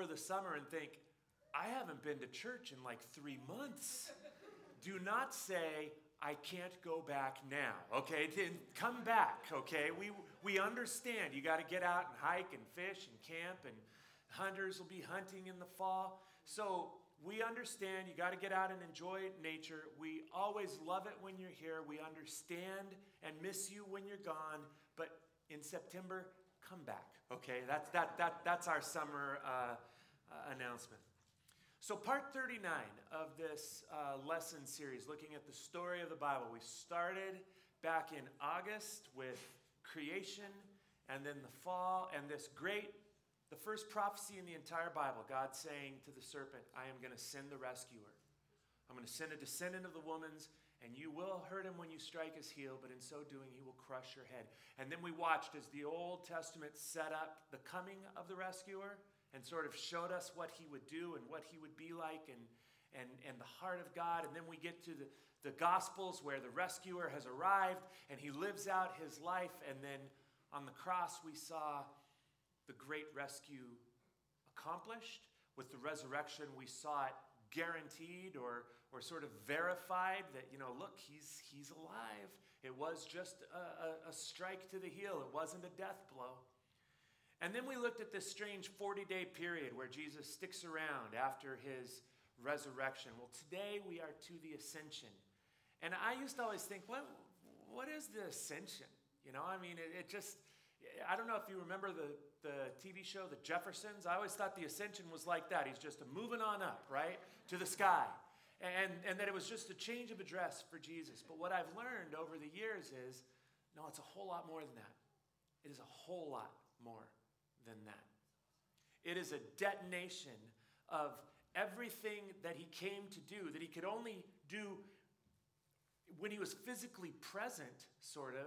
over the summer and think, I haven't been to church in like 3 months. Do not say, I can't go back now, okay? Come back, okay? We understand. You got to get out and hike and fish and camp, and hunters will be hunting in the fall. So we understand. You got to get out and enjoy nature. We always love it when you're here. We understand and miss you when you're gone. But in September, come back, okay? That's our summer announcement. So part 39 of this lesson series, looking at the story of the Bible. We started back in August with creation, and then the fall, and the first prophecy in the entire Bible, God saying to the serpent, I am going to send the rescuer. I'm going to send a descendant of the woman's, and you will hurt him when you strike his heel, but in so doing, he will crush your head. And then we watched as the Old Testament set up the coming of the rescuer, and sort of showed us what he would do and what he would be like, and the heart of God. And then we get to the Gospels, where the rescuer has arrived and he lives out his life. And then on the cross, we saw the great rescue accomplished. With the resurrection, we saw it guaranteed or sort of verified that, look, he's alive. It was just a strike to the heel. It wasn't a death blow. And then we looked at this strange 40-day period where Jesus sticks around after his resurrection. Well, today we are to the ascension. And I used to always think, what is the ascension? I don't know if you remember the TV show, The Jeffersons. I always thought the ascension was like that. He's just moving on up, right, to the sky. And that it was just a change of address for Jesus. But what I've learned over the years is, no, it's a whole lot more than that. It is a whole lot more than that. It is a detonation of everything that he came to do, that he could only do when he was physically present, sort of,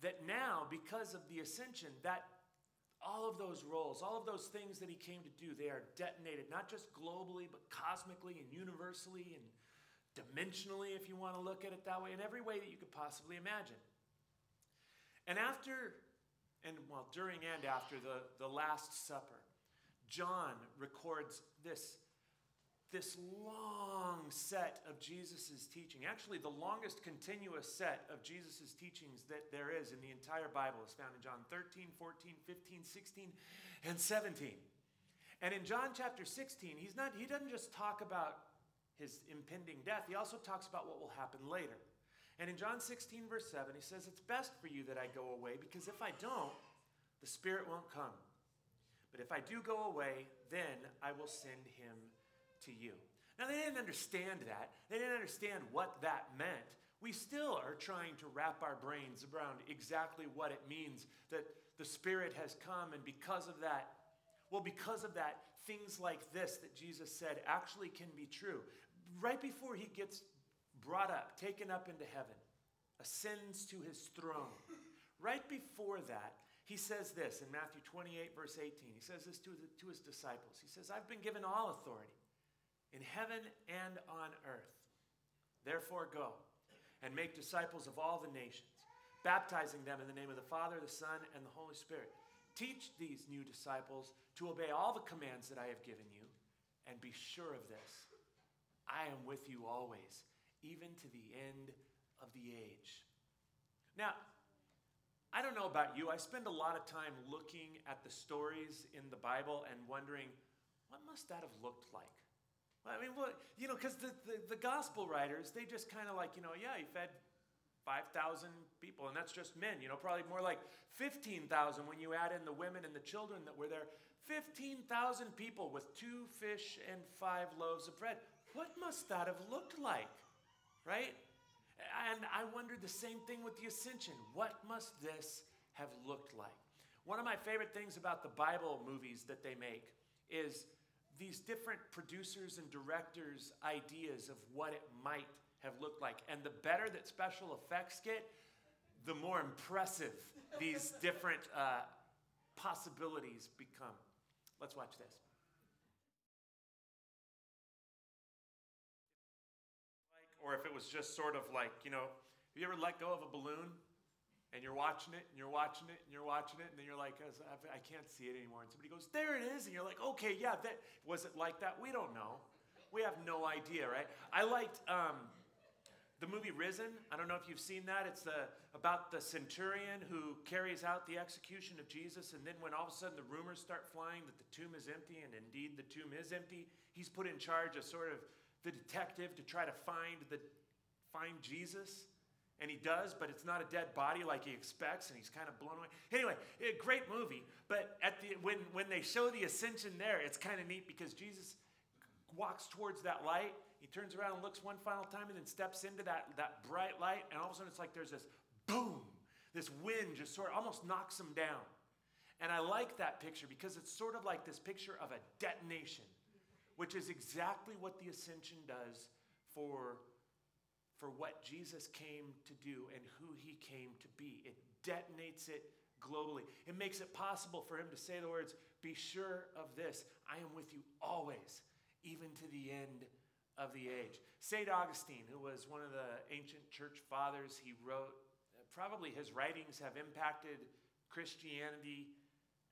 that now, because of the ascension, that all of those roles, all of those things that he came to do, they are detonated, not just globally, but cosmically and universally and dimensionally, if you want to look at it that way, in every way that you could possibly imagine. And during and after the Last Supper, John records this long set of Jesus' teaching. Actually, the longest continuous set of Jesus' teachings that there is in the entire Bible is found in John 13, 14, 15, 16, and 17. And in John chapter 16, he doesn't just talk about his impending death. He also talks about what will happen later. And in John 16, verse 7, he says, it's best for you that I go away, because if I don't, the Spirit won't come. But if I do go away, then I will send him to you. Now, they didn't understand that. They didn't understand what that meant. We still are trying to wrap our brains around exactly what it means that the Spirit has come, and because of that, things like this that Jesus said actually can be true. Right before he gets brought up, taken up into heaven, ascends to his throne. Right before that, he says this in Matthew 28, verse 18. He says this to his disciples. He says, I've been given all authority in heaven and on earth. Therefore go and make disciples of all the nations, baptizing them in the name of the Father, the Son, and the Holy Spirit. Teach these new disciples to obey all the commands that I have given you, and be sure of this, I am with you always, even to the end of the age. Now, I don't know about you. I spend a lot of time looking at the stories in the Bible and wondering, what must that have looked like? Because the gospel writers, they just kind of he fed 5,000 people, and that's just men, probably more like 15,000 when you add in the women and the children that were there. 15,000 people with 2 fish and 5 loaves of bread. What must that have looked like? Right? And I wondered the same thing with the ascension. What must this have looked like? One of my favorite things about the Bible movies that they make is these different producers' and directors' ideas of what it might have looked like. And the better that special effects get, the more impressive these different possibilities become. Let's watch this. Or if it was just sort of like, have you ever let go of a balloon And you're watching it, and you're watching it, and you're watching it, and then you're like, I can't see it anymore. And somebody goes, there it is. And you're like, okay, yeah, that was it like that? We don't know. We have no idea, right? I liked the movie Risen. I don't know if you've seen that. It's about the centurion who carries out the execution of Jesus, and then when all of a sudden the rumors start flying that the tomb is empty, and indeed the tomb is empty, he's put in charge of sort of the detective to try to find Jesus. And he does, but it's not a dead body like he expects, and he's kind of blown away. Anyway, a great movie, but when they show the ascension there, it's kind of neat because Jesus walks towards that light, he turns around and looks one final time, and then steps into that bright light, and all of a sudden it's like there's this boom, this wind just sort of almost knocks him down. And I like that picture because it's sort of like this picture of a detonation, which is exactly what the ascension does for what Jesus came to do and who he came to be. It detonates it globally. It makes it possible for him to say the words, be sure of this, I am with you always, even to the end of the age. Saint Augustine, who was one of the ancient church fathers, he wrote, probably his writings have impacted Christianity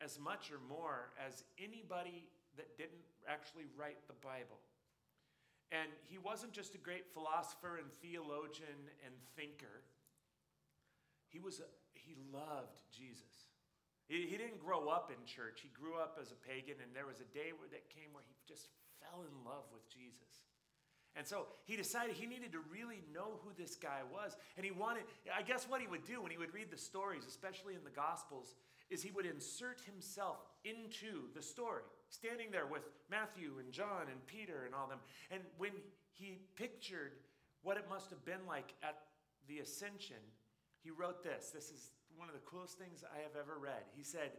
as much or more as anybody that didn't actually write the Bible. And he wasn't just a great philosopher and theologian and thinker. He loved Jesus. He didn't grow up in church. He grew up as a pagan, and there was a day that came where he just fell in love with Jesus. And so he decided he needed to really know who this guy was. And he wanted, I guess what he would do when he would read the stories, especially in the Gospels, is he would insert himself into the story, standing there with Matthew and John and Peter and all them. And when he pictured what it must have been like at the ascension, he wrote this. This is one of the coolest things I have ever read. He said,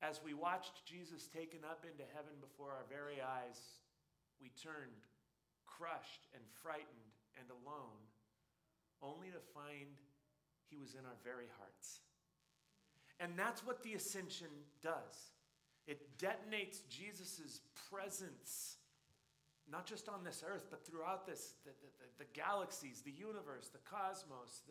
as we watched Jesus taken up into heaven before our very eyes, we turned crushed and frightened and alone, only to find he was in our very hearts. And that's what the ascension does. It detonates Jesus' presence, not just on this earth, but throughout this, the galaxies, the universe, the cosmos,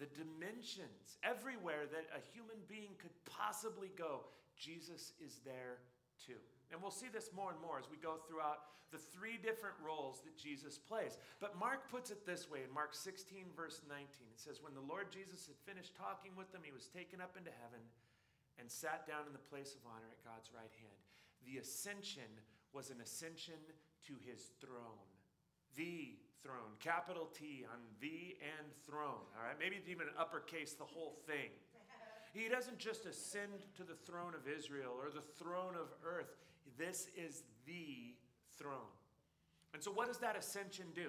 the dimensions, everywhere that a human being could possibly go, Jesus is there too. And we'll see this more and more as we go throughout the three different roles that Jesus plays. But Mark puts it this way in Mark 16, verse 19. It says, when the Lord Jesus had finished talking with them, he was taken up into heaven and sat down in the place of honor at God's right hand. The ascension was an ascension to his throne. The throne, capital T on the and throne. All right, maybe even uppercase the whole thing. He doesn't just ascend to the throne of Israel or the throne of earth. This is the throne. And so what does that ascension do?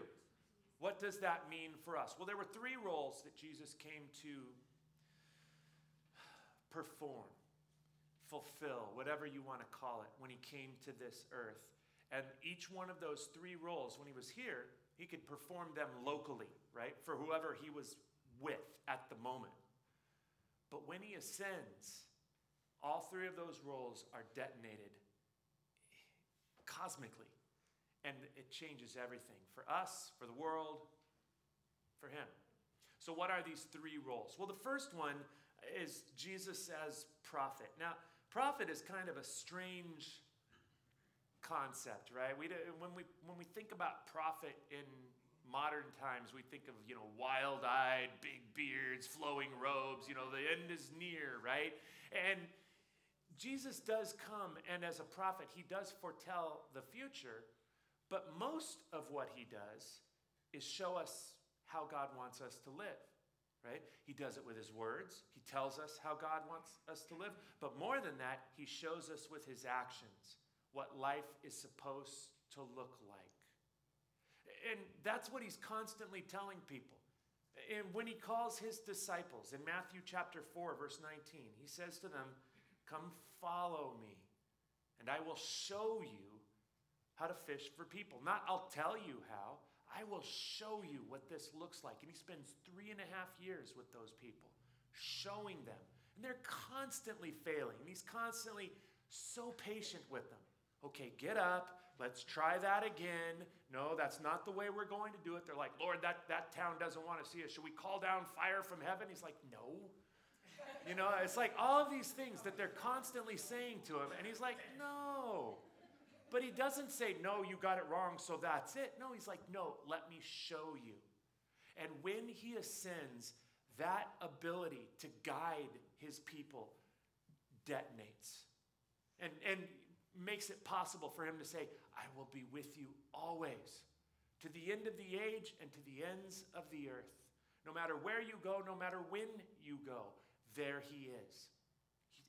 What does that mean for us? Well, there were three roles that Jesus came to perform, fulfill, whatever you want to call it, when he came to this earth. And each one of those three roles, when he was here, he could perform them locally, right? For whoever he was with at the moment. But when he ascends, all three of those roles are detonated cosmically. And it changes everything for us, for the world, for him. So what are these three roles? Well, the first one is Jesus as prophet. Now, prophet is kind of a strange concept, right? When we think about prophet in modern times, we think of, wild-eyed, big beards, flowing robes, the end is near, right? And Jesus does come, and as a prophet, he does foretell the future, but most of what he does is show us how God wants us to live, right? He does it with his words. He tells us how God wants us to live, but more than that, he shows us with his actions what life is supposed to look like. And that's what he's constantly telling people. And when he calls his disciples in Matthew chapter 4, verse 19, he says to them, come follow me, and I will show you how to fish for people. Not I'll tell you how, I will show you what this looks like. And he spends 3.5 years with those people, showing them. And they're constantly failing. And he's constantly so patient with them. okay, get up, let's try that again. No, that's not the way we're going to do it. They're like, Lord, that town doesn't want to see us. Should we call down fire from heaven? He's like, no. You know, it's like all of these things that they're constantly saying to him. And he's like, no. But he doesn't say, no, you got it wrong, so that's it. No, he's like, no, let me show you. And when he ascends, that ability to guide his people detonates. And makes it possible for him to say, I will be with you always, to the end of the age and to the ends of the earth. No matter where you go, no matter when you go, there he is,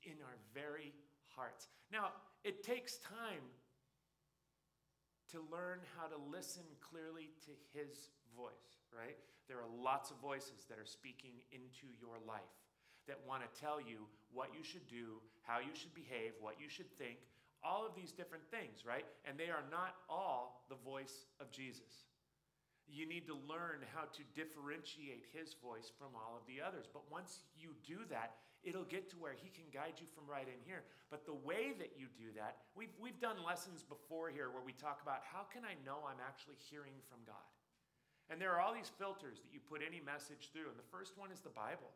in our very hearts. Now, it takes time to learn how to listen clearly to his voice, right? There are lots of voices that are speaking into your life that want to tell you what you should do, how you should behave, what you should think, all of these different things, right? And they are not all the voice of Jesus. You need to learn how to differentiate his voice from all of the others. But once you do that, it'll get to where he can guide you from right in here. But the way that you do that, we've done lessons before here where we talk about how can I know I'm actually hearing from God? And there are all these filters that you put any message through. And the first one is the Bible.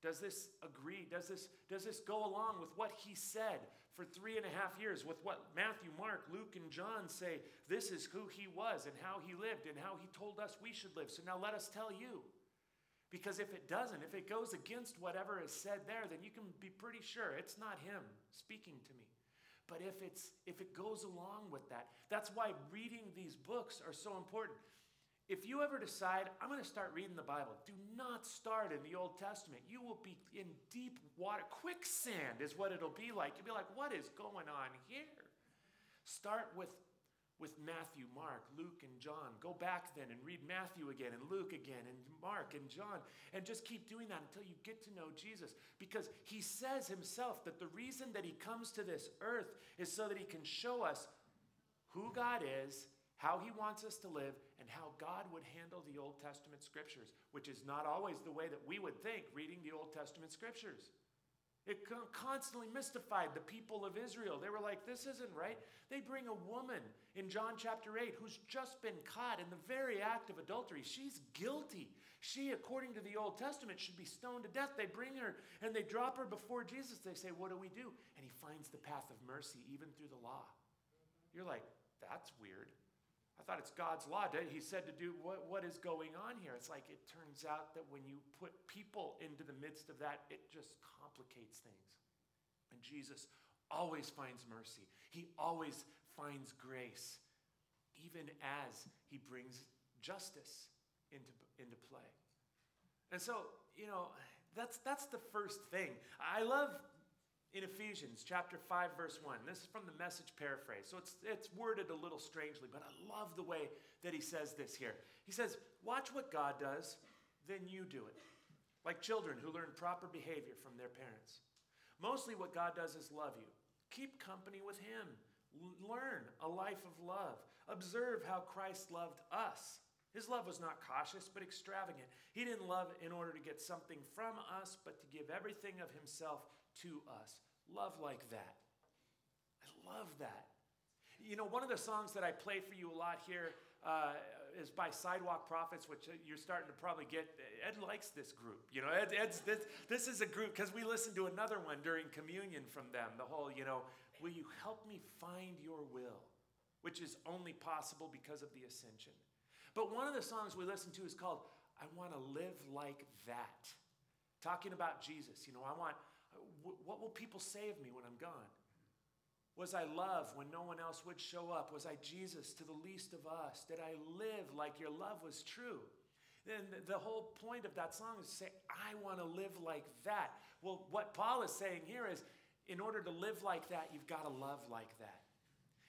Does this agree? Does this go along with what he said for 3.5 years, with what Matthew, Mark, Luke, and John say? This is who he was and how he lived and how he told us we should live. So now let us tell you. Because if it doesn't, if it goes against whatever is said there, then you can be pretty sure it's not him speaking to me. But if it goes along with that, that's why reading these books are so important. If you ever decide, I'm going to start reading the Bible, do not start in the Old Testament. You will be in deep water. Quicksand is what it'll be like. You'll be like, what is going on here? Start with Matthew, Mark, Luke, and John. Go back then and read Matthew again and Luke again and Mark and John. And just keep doing that until you get to know Jesus. Because he says himself that the reason that he comes to this earth is so that he can show us who God is, how he wants us to live, and how God would handle the Old Testament scriptures, which is not always the way that we would think reading the Old Testament scriptures. It constantly mystified the people of Israel. They were like, this isn't right. They bring a woman in John chapter 8 who's just been caught in the very act of adultery. She's guilty. She, according to the Old Testament, should be stoned to death. They bring her and they drop her before Jesus. They say, what do we do? And he finds the path of mercy even through the law. You're like, that's weird. I thought it's God's law. He said to do what is going on here? It's like it turns out that when you put people into the midst of that, it just complicates things. And Jesus always finds mercy. He always finds grace, even as he brings justice into play. And so, you know, that's the first thing. I love in Ephesians chapter 5, verse 1, this is from the Message paraphrase, so it's worded a little strangely, but I love the way that he says this here. He says, watch what God does, then you do it, like children who learn proper behavior from their parents. Mostly what God does is love you. Keep company with him. Learn a life of love. Observe how Christ loved us. His love was not cautious, but extravagant. He didn't love in order to get something from us, but to give everything of himself to us. Love like that. I love that. You know, one of the songs that I play for you a lot here is by Sidewalk Prophets, which you're starting to probably get. Ed likes this group. You know, this is a group, because we listened to another one during communion from them. The whole, you know, will you help me find your will, which is only possible because of the ascension. But one of the songs we listen to is called, I Want to Live Like That. Talking about Jesus. You know, what will people say of me when I'm gone? Was I love when no one else would show up? Was I Jesus to the least of us? Did I live like your love was true? Then the whole point of that song is to say, I want to live like that. Well, what Paul is saying here is, in order to live like that, you've got to love like that.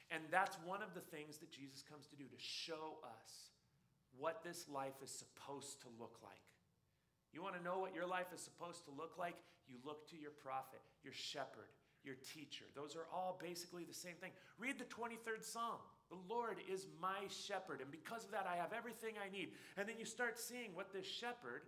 And that's one of the things that Jesus comes to do, to show us what this life is supposed to look like. You want to know what your life is supposed to look like? You look to your prophet, your shepherd, your teacher. Those are all basically the same thing. Read the 23rd Psalm. The Lord is my shepherd, and because of that, I have everything I need. And then you start seeing what this shepherd,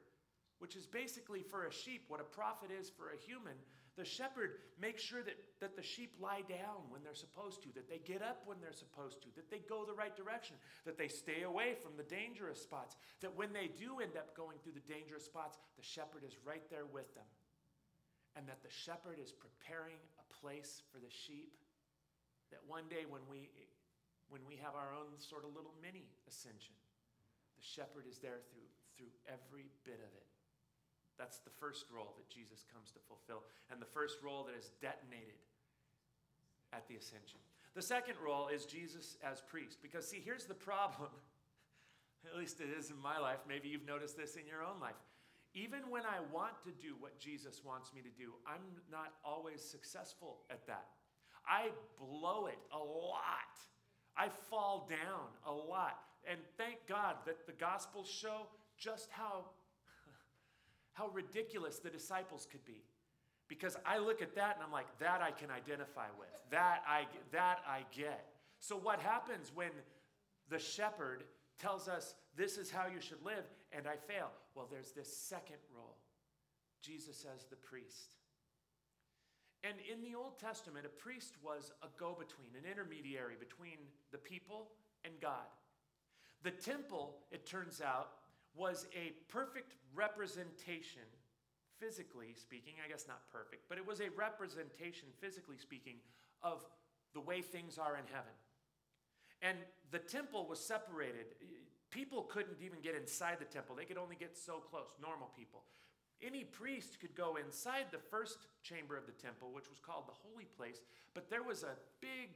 which is basically for a sheep, what a prophet is for a human, The shepherd makes sure that the sheep lie down when they're supposed to, that they get up when they're supposed to, that they go the right direction, that they stay away from the dangerous spots, that when they do end up going through the dangerous spots, the shepherd is right there with them, and that the shepherd is preparing a place for the sheep, that one day when we have our own sort of little mini ascension, the shepherd is there through every bit of it. That's the first role that Jesus comes to fulfill, and the first role that is detonated at the ascension. The second role is Jesus as priest, because see, here's the problem. At least it is in my life. Maybe you've noticed this in your own life. Even when I want to do what Jesus wants me to do, I'm not always successful at that. I blow it a lot. I fall down a lot. And thank God that the Gospels show just how ridiculous the disciples could be. Because I look at that and I'm like, that I can identify with. That I get. So what happens when the shepherd tells us this is how you should live and I fail? Well, there's this second role. Jesus as the priest. And in the Old Testament, a priest was a go-between, an intermediary between the people and God. The temple, it turns out, was a perfect representation, physically speaking, I guess not perfect, but it was a representation, physically speaking, of the way things are in heaven. And the temple was separated. People couldn't even get inside the temple. They could only get so close, normal people. Any priest could go inside the first chamber of the temple, which was called the holy place, but there was a big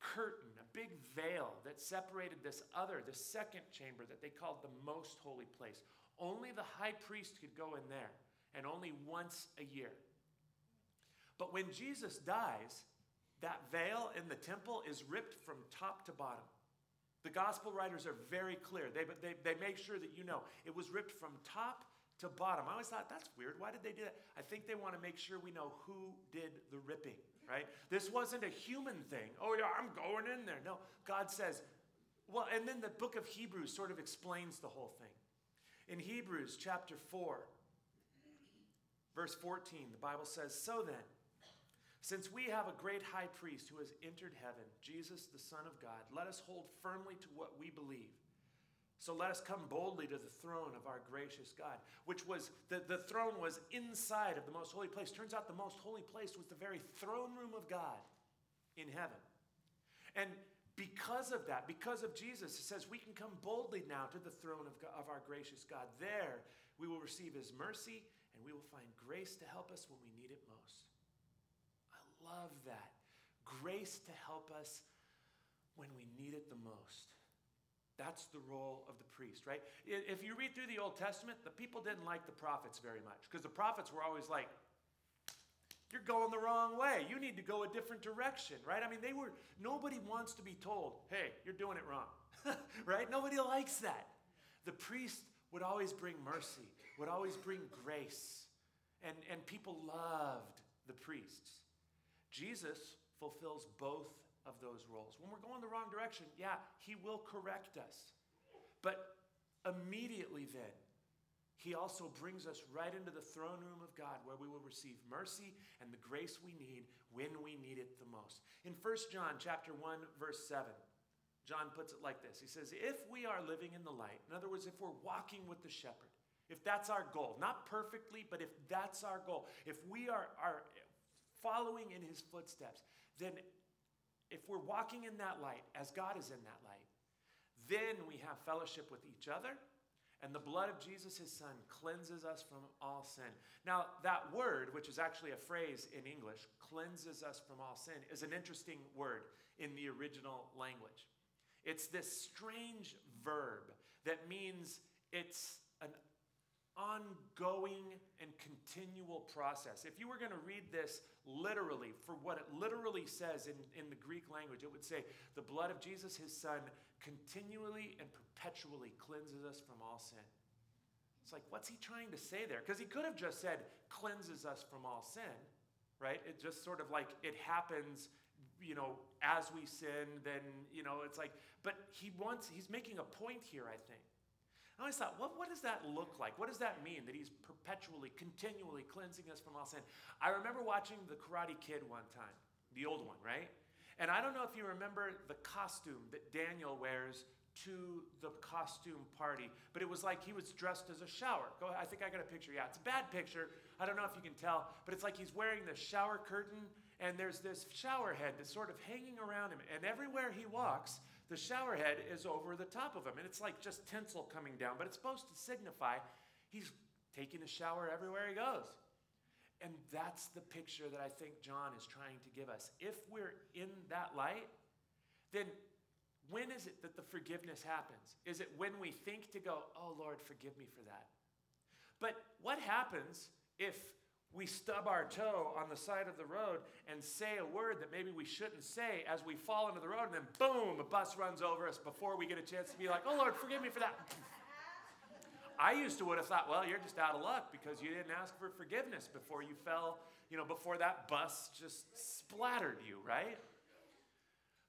curtain, a big veil that separated the second chamber that they called the most holy place. Only the high priest could go in there, and only once a year. But when Jesus dies, that veil in the temple is ripped from top to bottom. The gospel writers are very clear. They make sure that you know it was ripped from top to bottom. I always thought, that's weird. Why did they do that? I think they want to make sure we know who did the ripping, right? This wasn't a human thing. Oh, yeah, I'm going in there. No, God says, well, and then the book of Hebrews sort of explains the whole thing. In Hebrews chapter 4, verse 14, the Bible says, "So then, since we have a great high priest who has entered heaven, Jesus, the Son of God, let us hold firmly to what we believe. So let us come boldly to the throne of our gracious God," which was, the throne was inside of the most holy place. Turns out the most holy place was the very throne room of God in heaven. And because of that, because of Jesus, it says we can come boldly now to the throne of our gracious God. There we will receive his mercy and we will find grace to help us when we need it most. I love that. Grace to help us when we need it the most. That's the role of the priest, right? If you read through the Old Testament, the people didn't like the prophets very much because the prophets were always like, you're going the wrong way. You need to go a different direction, right? I mean, nobody wants to be told, hey, you're doing it wrong, right? Nobody likes that. The priest would always bring mercy, would always bring grace, and people loved the priests. Jesus fulfills both of those roles. When we're going the wrong direction, yeah, he will correct us. But immediately then, he also brings us right into the throne room of God where we will receive mercy and the grace we need when we need it the most. In 1 John chapter 1, verse 7, John puts it like this. He says, if we are living in the light, in other words, if we're walking with the shepherd, if that's our goal, not perfectly, but if that's our goal, if we are following in his footsteps, then if we're walking in that light, as God is in that light, then we have fellowship with each other, and the blood of Jesus, his son, cleanses us from all sin. Now, that word, which is actually a phrase in English, cleanses us from all sin, is an interesting word in the original language. It's this strange verb that means it's an ongoing and continual process. If you were going to read this literally, for what it literally says in the Greek language, it would say, the blood of Jesus, his son, continually and perpetually cleanses us from all sin. It's like, what's he trying to say there? Because he could have just said, cleanses us from all sin, right? It just sort of like, it happens, you know, as we sin, then, you know, it's like, but he's making a point here, I think. I always thought, well, what does that look like? What does that mean that he's perpetually, continually cleansing us from all sin? I remember watching the Karate Kid one time, the old one, right? And I don't know if you remember the costume that Daniel wears to the costume party, but it was like he was dressed as a shower. Go ahead. I think I got a picture. Yeah, it's a bad picture. I don't know if you can tell, but it's like he's wearing the shower curtain and there's this shower head that's sort of hanging around him. And everywhere he walks, the shower head is over the top of him. And it's like just tinsel coming down, but it's supposed to signify he's taking a shower everywhere he goes. And that's the picture that I think John is trying to give us. If we're in that light, then when is it that the forgiveness happens? Is it when we think to go, oh, Lord, forgive me for that? But what happens if we stub our toe on the side of the road and say a word that maybe we shouldn't say as we fall into the road, and then boom, a bus runs over us before we get a chance to be like, oh, Lord, forgive me for that? I used to would have thought, well, you're just out of luck because you didn't ask for forgiveness before you fell, before that bus just splattered you, right?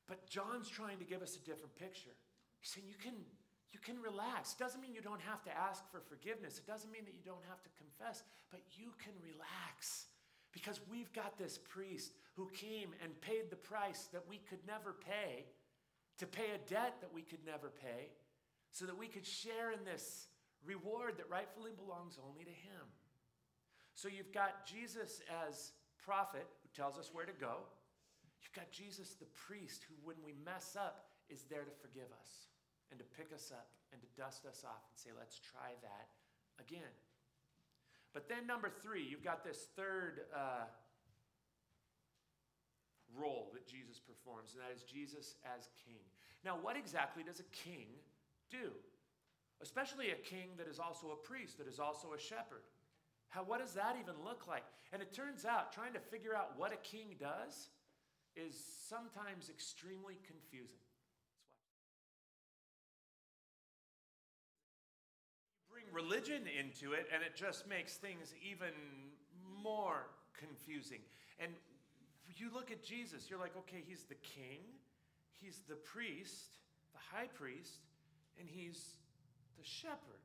But John's trying to give us a different picture. He's saying you can relax. It doesn't mean you don't have to ask for forgiveness. It doesn't mean that you don't have to confess, but you can relax because we've got this priest who came and paid the price that we could never pay, to pay a debt that we could never pay, so that we could share in this reward that rightfully belongs only to him. So you've got Jesus as prophet who tells us where to go. You've got Jesus the priest who, when we mess up, is there to forgive us and to pick us up and to dust us off and say, let's try that again. But then number 3, you've got this third role that Jesus performs, and that is Jesus as king. Now, what exactly does a king do? Especially a king that is also a priest, that is also a shepherd. What does that even look like? And it turns out, trying to figure out what a king does is sometimes extremely confusing. That's why you bring religion into it, and it just makes things even more confusing. And you look at Jesus, you're like, okay, he's the king, he's the priest, the high priest, and he's the shepherd.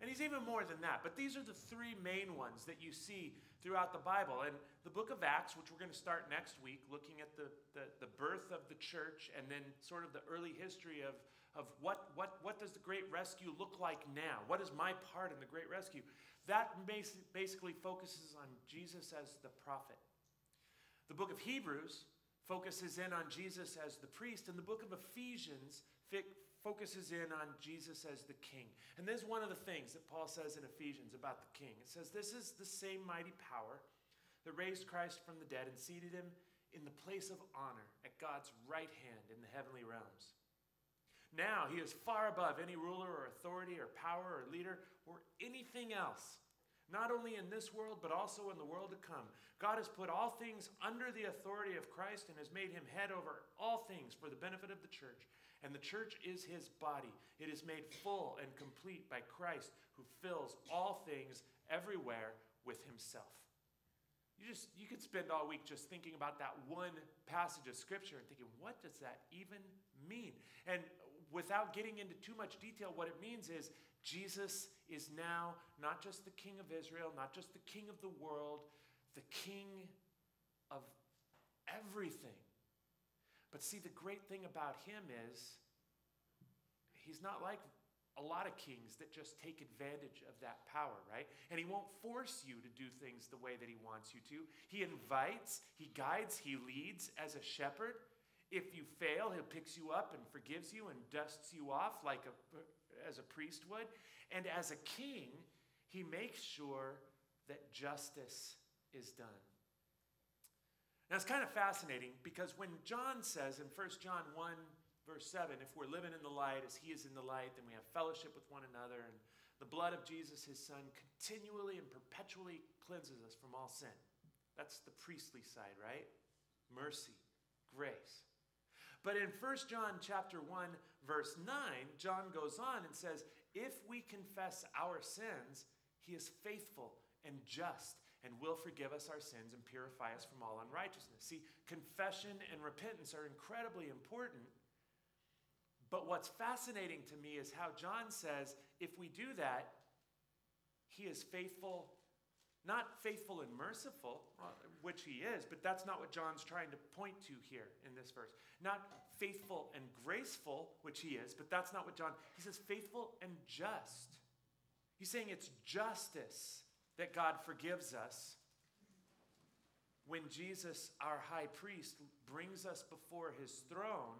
And he's even more than that. But these are the 3 main ones that you see throughout the Bible. And the book of Acts, which we're going to start next week, looking at the birth of the church and then sort of the early history of what does the great rescue look like now? What is my part in the great rescue? That basically focuses on Jesus as the prophet. The book of Hebrews focuses in on Jesus as the priest. And the book of Ephesians focuses in on Jesus as the king. And this is one of the things that Paul says in Ephesians about the king. It says, this is the same mighty power that raised Christ from the dead and seated him in the place of honor at God's right hand in the heavenly realms. Now he is far above any ruler or authority or power or leader or anything else, not only in this world, but also in the world to come. God has put all things under the authority of Christ and has made him head over all things for the benefit of the church. And the church is his body. It is made full and complete by Christ, who fills all things everywhere with himself. You could spend all week just thinking about that one passage of Scripture and thinking, what does that even mean? And without getting into too much detail, what it means is Jesus is now not just the king of Israel, not just the king of the world, the king of everything. But see, the great thing about him is he's not like a lot of kings that just take advantage of that power, right? And he won't force you to do things the way that he wants you to. He invites, he guides, he leads as a shepherd. If you fail, he picks you up and forgives you and dusts you off as a priest would. And as a king, he makes sure that justice is done. Now, it's kind of fascinating because when John says in 1 John 1, Verse 7, if we're living in the light as he is in the light, then we have fellowship with one another, and the blood of Jesus, his son, continually and perpetually cleanses us from all sin. That's the priestly side, right? Mercy, grace. But in 1 John chapter 1, verse 9, John goes on and says, if we confess our sins, he is faithful and just and will forgive us our sins and purify us from all unrighteousness. See, confession and repentance are incredibly important. But what's fascinating to me is how John says, if we do that, he is faithful, not faithful and merciful, which he is, but that's not what John's trying to point to here in this verse. Not faithful and graceful, which he is, but that's not what John, he says faithful and just. He's saying it's justice that God forgives us when Jesus, our high priest, brings us before his throne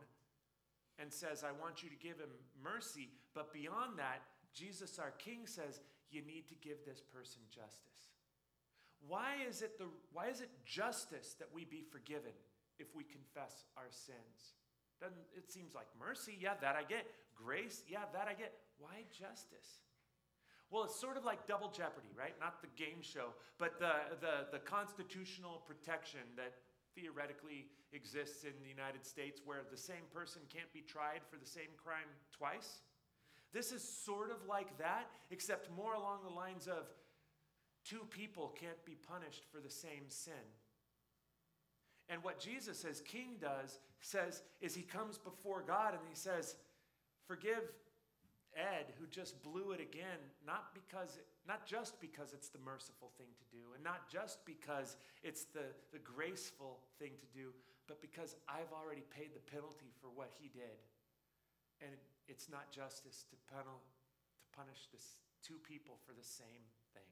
and says, I want you to give him mercy. But beyond that, Jesus, our King, says, you need to give this person justice. Why is it justice that we be forgiven if we confess our sins? Doesn't it seems like mercy? Yeah, that I get. Grace? Yeah, that I get. Why justice? Well, it's sort of like Double Jeopardy, right? Not the game show, but the constitutional protection that theoretically exists in the United States where the same person can't be tried for the same crime twice. This is sort of like that, except more along the lines of two people can't be punished for the same sin. And what Jesus as King says is he comes before God and he says, forgive Ed, who just blew it again, not just because it's the merciful thing to do, and not just because it's the graceful thing to do, but because I've already paid the penalty for what he did. And it's not justice to punish this two people for the same thing.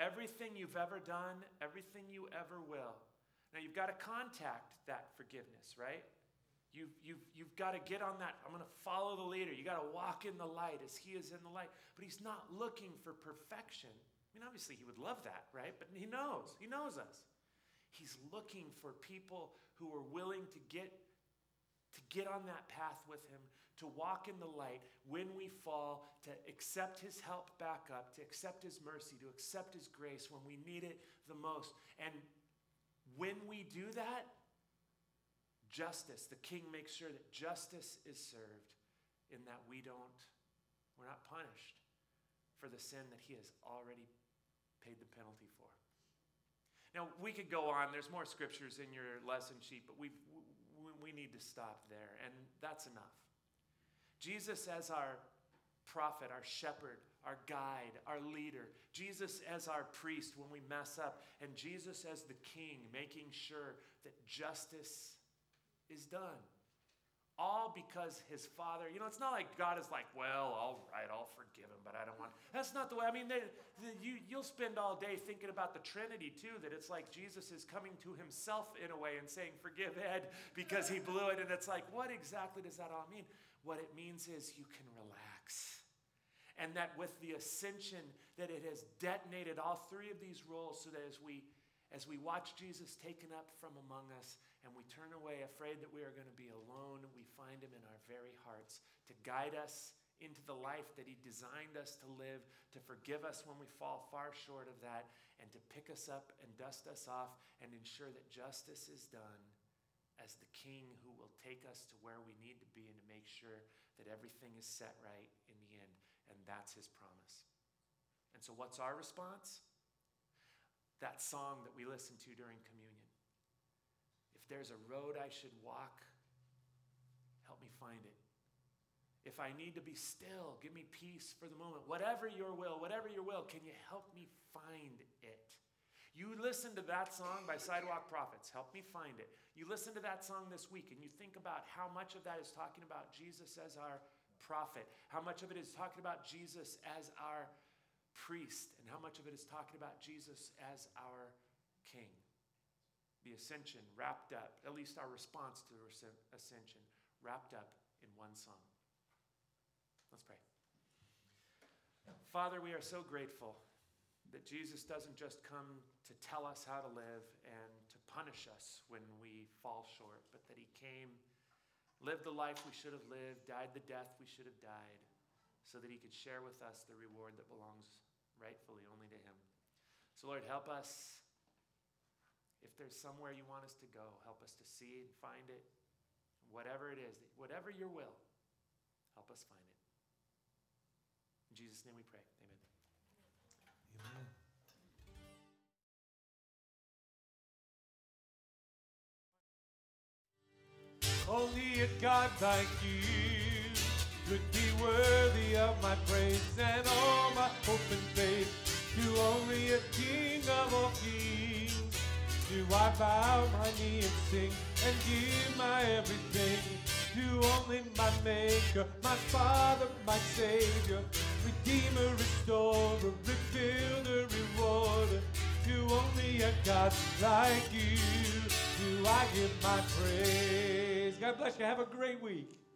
Everything you've ever done, everything you ever will. Now you've got to contact that forgiveness, right? You've got to get on that. I'm going to follow the leader. You got to walk in the light as he is in the light. But he's not looking for perfection. I mean, obviously he would love that, right? But he knows us. He's looking for people who are willing to get on that path with him, to walk in the light when we fall, to accept his help back up, to accept his mercy, to accept his grace when we need it the most. And when we do that, justice, the King makes sure that justice is served in that we're not punished for the sin that he has already paid the penalty for. Now, we could go on. There's more scriptures in your lesson sheet, but we need to stop there, and that's enough. Jesus as our prophet, our shepherd, our guide, our leader, Jesus as our priest when we mess up, and Jesus as the King, making sure that justice is done. All because his Father, it's not like God is like, well, all right, I'll forgive him, but I don't want. That's not the way. I mean, you'll spend all day thinking about the Trinity too, that it's like Jesus is coming to himself in a way and saying, forgive Ed because he blew it. And it's like, what exactly does that all mean? What it means is you can relax. And that with the ascension, that it has detonated all three of these roles so that as we watch Jesus taken up from among us and we turn away afraid that we are going to be alone, we find him in our very hearts to guide us into the life that he designed us to live, to forgive us when we fall far short of that, and to pick us up and dust us off and ensure that justice is done as the King who will take us to where we need to be and to make sure that everything is set right in the end. And that's his promise. And so what's our response? That song that we listen to during communion. If there's a road I should walk, help me find it. If I need to be still, give me peace for the moment. Whatever your will, can you help me find it? You listen to that song by Sidewalk Prophets, help me find it. You listen to that song this week and you think about how much of that is talking about Jesus as our prophet, how much of it is talking about Jesus as our priest, and how much of it is talking about Jesus as our King. The ascension wrapped up, at least our response to the ascension, wrapped up in one song. Let's pray. Father, we are so grateful that Jesus doesn't just come to tell us how to live and to punish us when we fall short, but that he came, lived the life we should have lived, died the death we should have died, so that he could share with us the reward that belongs rightfully only to him. So Lord, help us. If there's somewhere you want us to go, help us to see and find it. Whatever it is, whatever your will, help us find it. In Jesus' name we pray. Amen. Amen. Holy be a God like you could be worthy of my praise and all my hope and faith. To only a King of all kings do I bow my knee and sing and give my everything. To only my Maker, my Father, my Savior, Redeemer, Restorer, Rebuilder, Rewarder. To only a God like you do I give my praise. God bless you. Have a great week.